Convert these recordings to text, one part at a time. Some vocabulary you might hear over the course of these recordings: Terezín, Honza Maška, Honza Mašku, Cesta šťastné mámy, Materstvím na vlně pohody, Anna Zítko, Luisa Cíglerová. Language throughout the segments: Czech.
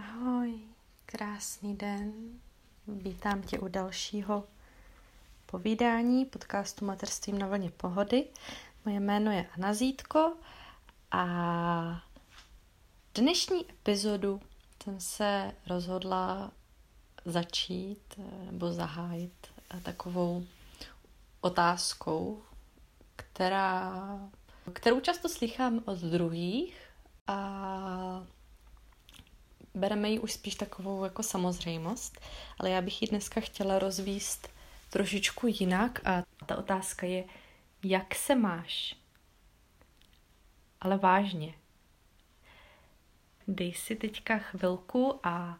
Ahoj, krásný den. Vítám tě u dalšího povídání podcastu Materstvím na vlně pohody. Moje jméno je Anna Zítko a dnešní epizodu jsem se rozhodla zahájit takovou otázkou, kterou často slýchám od druhých a bereme ji už spíš takovou jako samozřejmost, ale já bych ji dneska chtěla rozvíst trošičku jinak a ta otázka je, jak se máš? Ale vážně. Dej si teďka chvilku a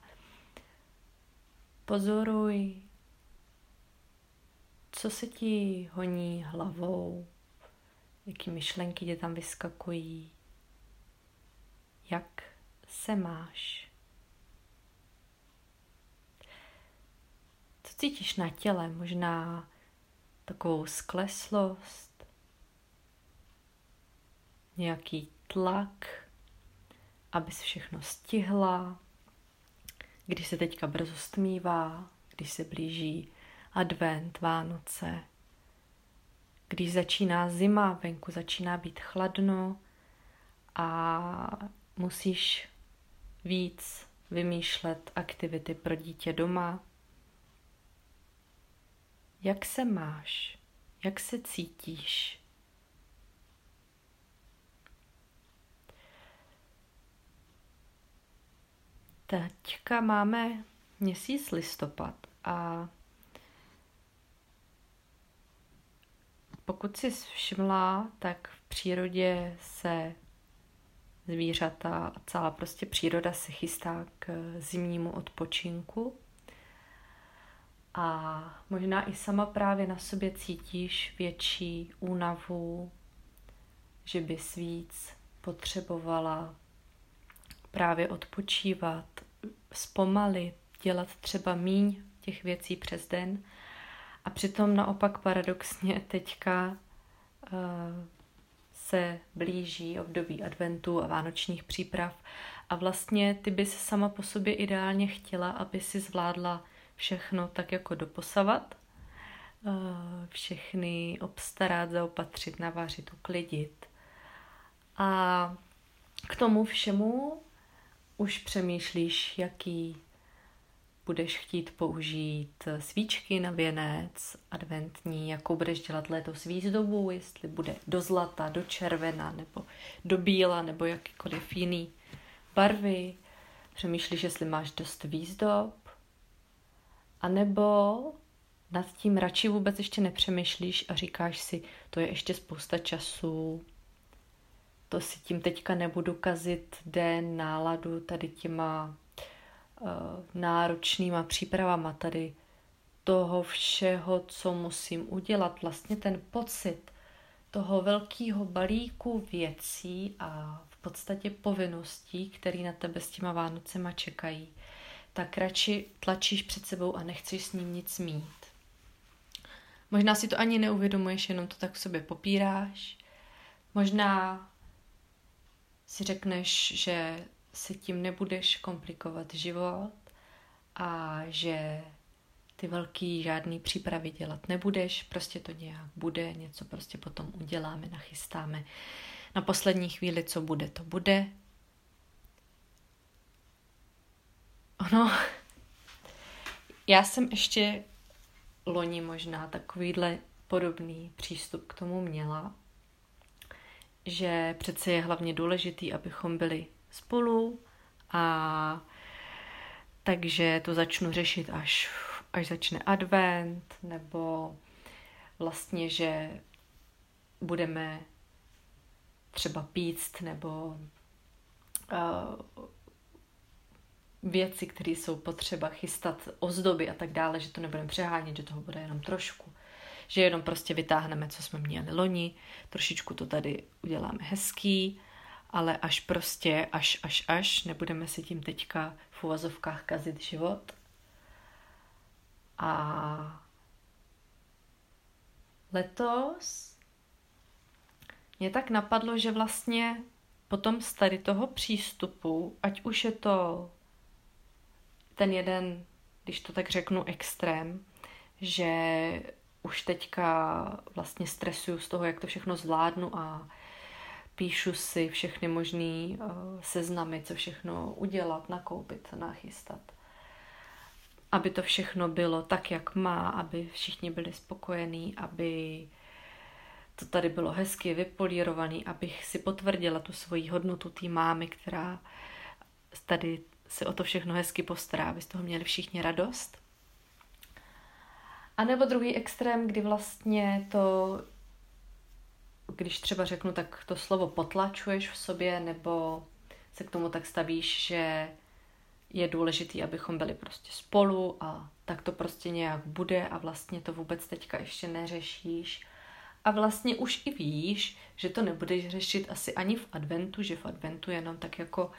pozoruj, co se ti honí hlavou, jaký myšlenky tě tam vyskakují, jak se máš. Co cítíš na těle? Možná takovou skleslost, nějaký tlak, abys všechno stihla, když se teďka brzo stmívá, když se blíží advent, Vánoce, když začíná zima, venku začíná být chladno a musíš víc vymýšlet aktivity pro dítě doma. Jak se máš? Jak se cítíš? Teďka máme měsíc listopad a pokud jsi všimla, tak v přírodě se zvířata a celá prostě příroda se chystá k zimnímu odpočinku. A možná i sama právě na sobě cítíš větší únavu, že bys víc potřebovala právě odpočívat, zpomalit, dělat třeba míň těch věcí přes den. A přitom naopak paradoxně teďka se blíží období adventu a vánočních příprav a vlastně ty bys sama po sobě ideálně chtěla, aby si zvládla všechno tak jako doposavat, všechny obstarat, zaopatřit, navařit, uklidit. A k tomu všemu už přemýšlíš, jaký budeš chtít použít svíčky na věnec adventní, jakou budeš dělat letos výzdobu, jestli bude do zlata, do červena, nebo do bíla, nebo jakýkoliv jiný barvy. Přemýšlíš, jestli máš dost výzdob, a nebo nad tím radši vůbec ještě nepřemýšlíš a říkáš si, to je ještě spousta času, to si tím teďka nebudu kazit den, náladu tady těma náročnýma přípravama, tady toho všeho, co musím udělat. Vlastně ten pocit toho velkého balíku věcí a v podstatě povinností, které na tebe s těma Vánocema čekají, tak radši tlačíš před sebou a nechceš s ním nic mít. Možná si to ani neuvědomuješ, jenom to tak v sobě popíráš. Možná si řekneš, že si tím nebudeš komplikovat život a že ty velký žádný přípravy dělat nebudeš, prostě to nějak bude, něco prostě potom uděláme, nachystáme. Na poslední chvíli, co bude, to bude. Ono, já jsem ještě loni možná takovýhle podobný přístup k tomu měla, že přece je hlavně důležitý, abychom byli spolu, a takže to začnu řešit až začne advent, nebo vlastně, že budeme třeba píct, nebo věci, které jsou potřeba chystat, ozdoby a tak dále, že to nebudeme přehánět, že toho bude jenom trošku. Že jenom prostě vytáhneme, co jsme měli loni, trošičku to tady uděláme hezký, ale až prostě, až, nebudeme si tím teďka v uvozovkách kazit život. A letos mě tak napadlo, že vlastně potom z tady toho přístupu, ať už je to ten jeden, když to tak řeknu, extrém, že už teďka vlastně stresuju z toho, jak to všechno zvládnu a píšu si všechny možný seznamy, co všechno udělat, nakoupit, nachystat. Aby to všechno bylo tak, jak má, aby všichni byli spokojení, aby to tady bylo hezky vypolírovaný, abych si potvrdila tu svoji hodnotu té mámy, která tady se o to všechno hezky postará, aby z toho měli všichni radost. A nebo druhý extrém, kdy vlastně to, když třeba řeknu, tak to slovo potlačuješ v sobě, nebo se k tomu tak stavíš, že je důležitý, abychom byli prostě spolu a tak to prostě nějak bude a vlastně to vůbec teďka ještě neřešíš. A vlastně už i víš, že to nebudeš řešit asi ani v adventu, že v adventu jenom tak jako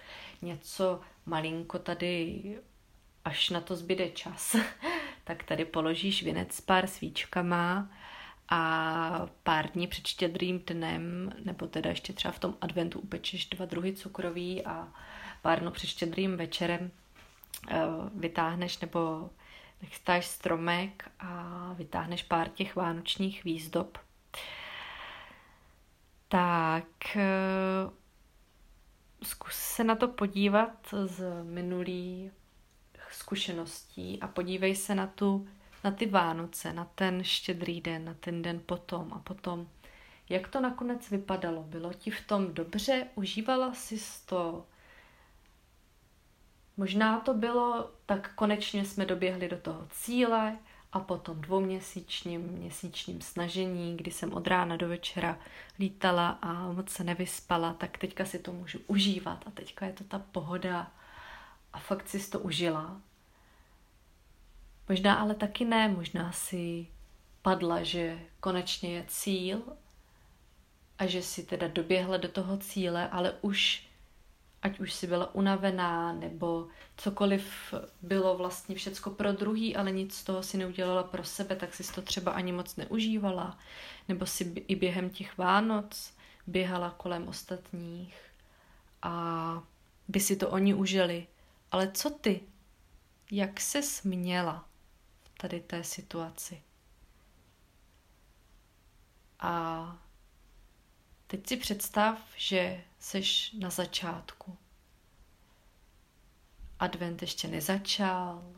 něco malinko tady, až na to zbyde čas, tak tady položíš věnec s pár svíčkama a pár dní před Štědrým dnem, nebo teda ještě třeba v tom adventu upečeš 2 druhy cukroví a pár dnů před Štědrým večerem vytáhneš nebo nachystáš stromek a vytáhneš pár těch vánočních výzdob. Tak zkus se na to podívat z minulých zkušeností a podívej se na ty Vánoce, na ten Štědrý den, na ten den potom a potom. Jak to nakonec vypadalo? Bylo ti v tom dobře? Užívala jsi to? Možná to bylo, tak konečně jsme doběhli do toho cíle a potom 2měsíčním snažení, kdy jsem od rána do večera lítala a moc se nevyspala, tak teďka si to můžu užívat a teďka je to ta pohoda a fakt jsi to užila. Možná ale taky ne, možná si padla, že konečně je cíl a že si teda doběhla do toho cíle, ale už, ať už si byla unavená, nebo cokoliv bylo vlastně všecko pro druhý, ale nic z toho si neudělala pro sebe, tak si to třeba ani moc neužívala. Nebo si i během těch Vánoc běhala kolem ostatních a by si to oni užili. Ale co ty? Jak ses měla v tady té situaci? A teď si představ, že seš na začátku. Advent ještě nezačal,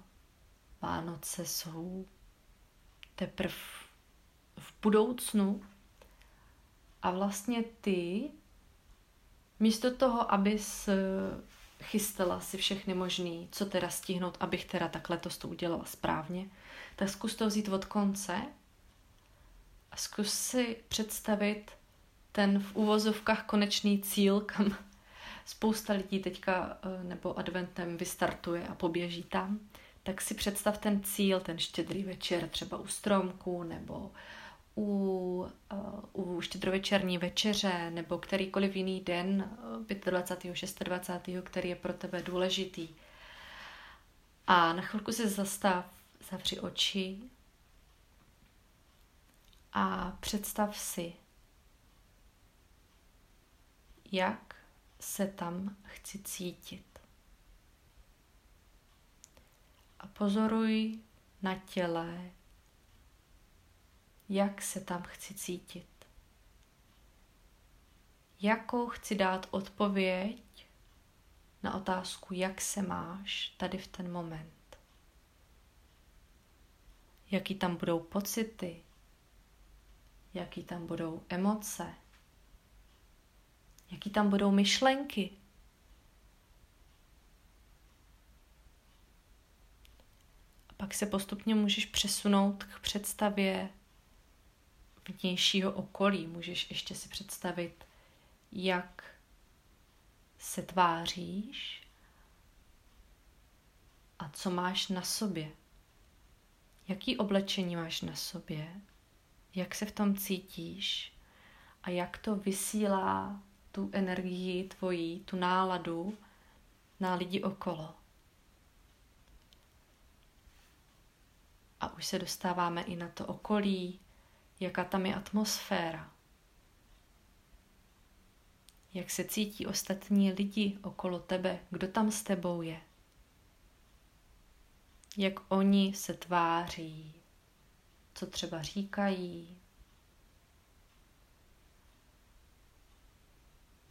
Vánoce jsou teprv v budoucnu a vlastně ty místo toho, abys chystala si všechny možný, co teda stihnout, abych teda tak letos to udělala správně, tak zkus to vzít od konce a zkus si představit ten v uvozovkách konečný cíl, kam spousta lidí teďka nebo adventem vystartuje a poběží tam, tak si představ ten cíl, ten Štědrý večer třeba u stromku nebo u štědrovečerní večeře nebo kterýkoliv jiný den 25. 26. který je pro tebe důležitý. A na chvilku si zastav, zavři oči a představ si, jak se tam chci cítit. A pozoruj na těle, jak se tam chci cítit. Jakou chci dát odpověď na otázku, jak se máš tady v ten moment. Jaký tam budou pocity, jaký tam budou emoce, jaký tam budou myšlenky. A pak se postupně můžeš přesunout k představě vnějšího okolí. Můžeš ještě si představit, jak se tváříš a co máš na sobě. Jaký oblečení máš na sobě, jak se v tom cítíš a jak to vysílá tu energii tvojí, tu náladu na lidi okolo. A už se dostáváme i na to okolí, jaká tam je atmosféra, jak se cítí ostatní lidi okolo tebe, kdo tam s tebou je. jak oni se tváří, co třeba říkají,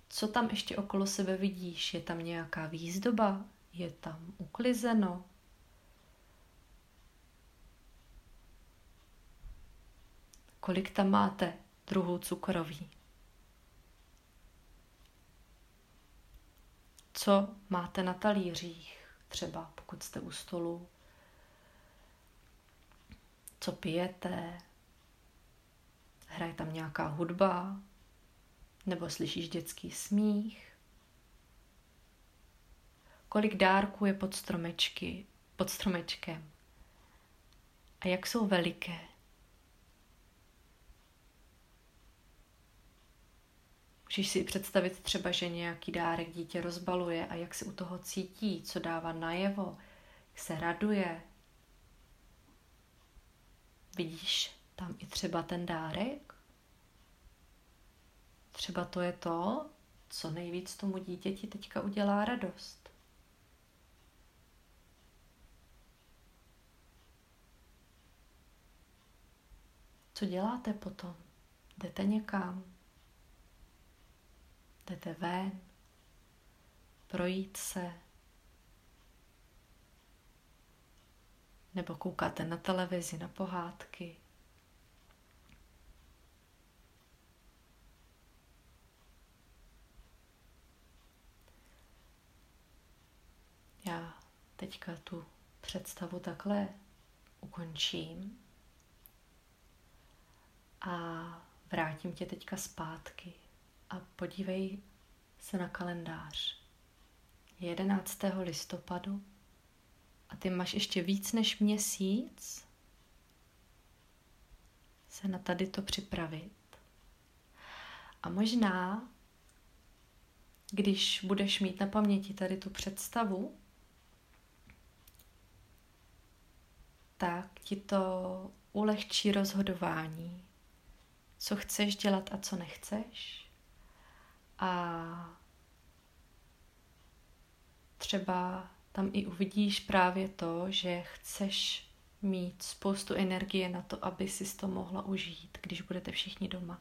co tam ještě okolo sebe vidíš, je tam nějaká výzdoba, je tam uklizeno. Kolik tam máte druhů cukroví? Co máte na talířích, třeba pokud jste u stolu? Co pijete? Hraje tam nějaká hudba? Nebo slyšíš dětský smích? Kolik dárků je pod stromečkem? A jak jsou veliké? Můžeš si představit třeba, že nějaký dárek dítě rozbaluje a jak se u toho cítí, co dává najevo, jak se raduje. Vidíš tam i třeba ten dárek? Třeba to je to, co nejvíc tomu dítěti teďka udělá radost. Co děláte potom? Jdete někam? Jdete ven? Projít se? Nebo koukáte na televizi, na pohádky? Já teďka tu představu takhle ukončím a vrátím tě teďka zpátky a podívej se na kalendář. Je 11. listopadu a ty máš ještě víc než měsíc se na tady to připravit. A možná, když budeš mít na paměti tady tu představu, tak ti to ulehčí rozhodování, co chceš dělat a co nechceš. A třeba tam i uvidíš právě to, že chceš mít spoustu energie na to, aby si to mohla užít, když budete všichni doma.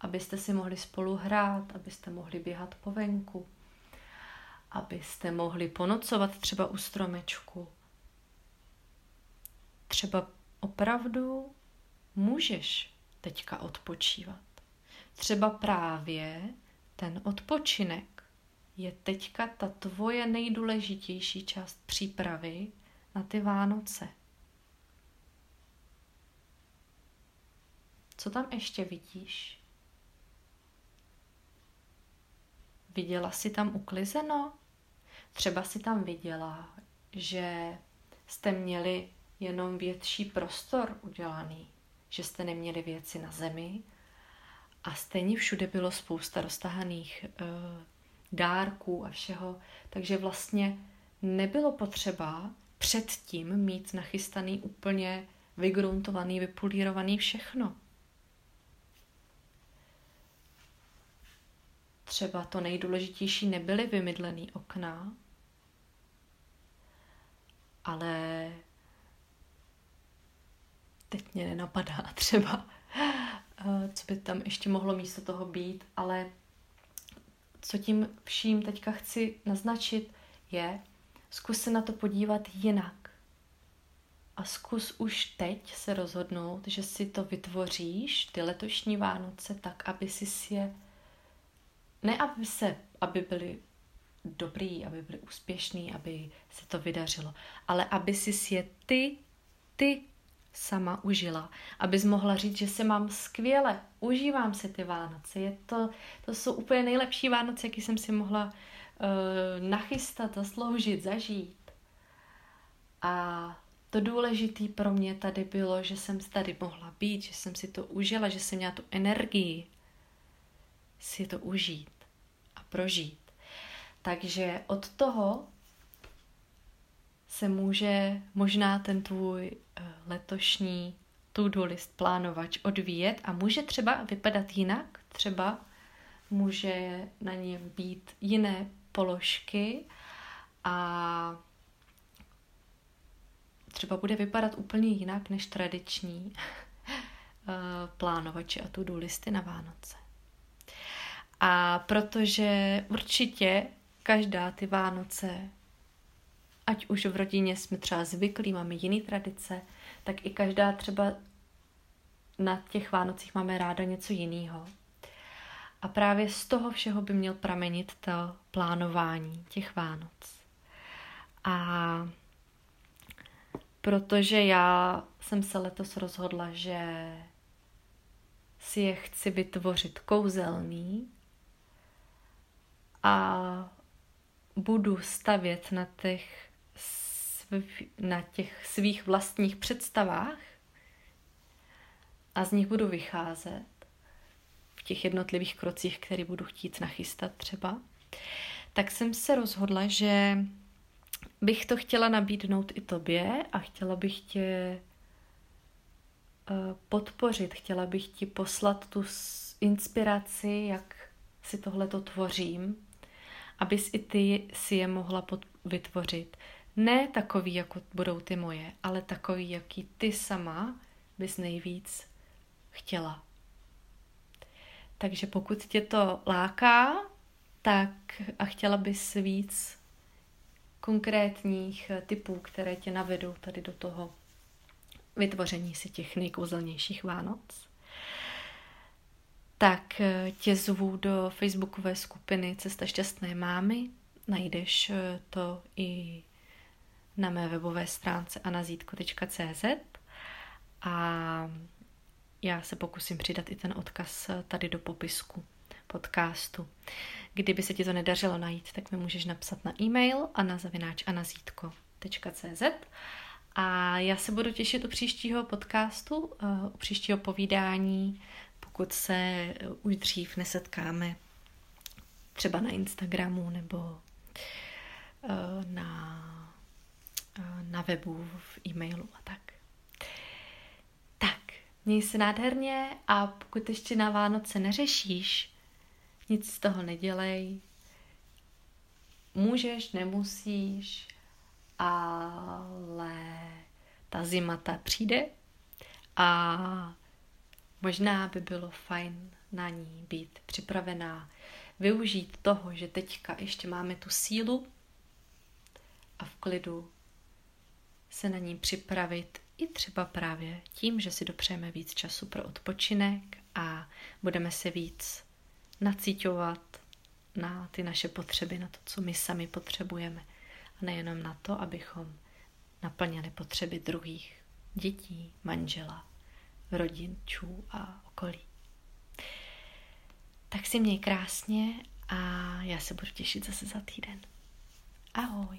Abyste si mohli spolu hrát, abyste mohli běhat po venku, abyste mohli ponocovat třeba u stromečku. Třeba opravdu můžeš teďka odpočívat. Třeba právě ten odpočinek je teďka ta tvoje nejdůležitější část přípravy na ty Vánoce. Co tam ještě vidíš? Viděla jsi tam uklizeno? Třeba si tam viděla, že jste měli jenom větší prostor udělaný, že jste neměli věci na zemi a stejně všude bylo spousta roztahaných dárků a všeho, takže vlastně nebylo potřeba předtím mít nachystaný úplně vygruntovaný, vypulírovaný všechno. Třeba to nejdůležitější nebyly vymydlený okna, ale teď mě nenapadá třeba, co by tam ještě mohlo místo toho být, ale co tím vším teďka chci naznačit je, zkus se na to podívat jinak a zkus už teď se rozhodnout, že si to vytvoříš, ty letošní Vánoce, tak, aby si je aby byli dobrý, aby byli úspěšný, aby se to vydařilo, ale aby si je ty sama užila. Abys mohla říct, že se mám skvěle, užívám si ty Vánoce. To jsou úplně nejlepší Vánoce, jaký jsem si mohla nachystat, zasloužit, zažít. A to důležité pro mě tady bylo, že jsem tady mohla být, že jsem si to užila, že jsem měla tu energii si to užít a prožít. Takže od toho se může možná ten tvůj letošní to-do list plánovač odvíjet a může třeba vypadat jinak, třeba může na ně být jiné položky a třeba bude vypadat úplně jinak než tradiční plánovači a to-do listy na Vánoce. A protože určitě každá ty Vánoce, ať už v rodině jsme třeba zvyklí, máme jiný tradice, tak i každá třeba na těch Vánocích máme ráda něco jiného. A právě z toho všeho by měl pramenit to plánování těch Vánoc. A protože já jsem se letos rozhodla, že si je chci vytvořit kouzelný a budu stavět na těch svých vlastních představách a z nich budu vycházet v těch jednotlivých krocích, které budu chtít nachystat třeba, tak jsem se rozhodla, že bych to chtěla nabídnout i tobě a chtěla bych tě podpořit, chtěla bych ti poslat tu inspiraci, jak si tohleto tvořím, abys i ty si je mohla vytvořit. Ne takový, jako budou ty moje, ale takový, jaký ty sama bys nejvíc chtěla. Takže pokud tě to láká, tak a chtěla bys víc konkrétních typů, které tě navedou tady do toho vytvoření si těch nejkouzelnějších Vánoc, tak tě zvu do facebookové skupiny Cesta šťastné mámy. Najdeš to i na mé webové stránce annazitko.cz a já se pokusím přidat i ten odkaz tady do popisku podcastu. Kdyby se ti to nedařilo najít, tak mi můžeš napsat na e-mail anna@annazitko.cz a já se budu těšit u příštího podcastu, u příštího povídání, pokud se už dřív nesetkáme třeba na Instagramu nebo na webu, v e-mailu a tak. Tak, měj se nádherně a pokud ještě na Vánoce neřešíš, nic z toho nedělej. Můžeš, nemusíš, ale ta zima ta přijde a možná by bylo fajn na ní být připravená, využít toho, že teďka ještě máme tu sílu a v klidu se na ní připravit i třeba právě tím, že si dopřejeme víc času pro odpočinek a budeme se víc nacíťovat na ty naše potřeby, na to, co my sami potřebujeme. A nejenom na to, abychom naplněli potřeby druhých, dětí, manžela, rodičů a okolí. Tak si měj krásně a já se budu těšit zase za týden. Ahoj!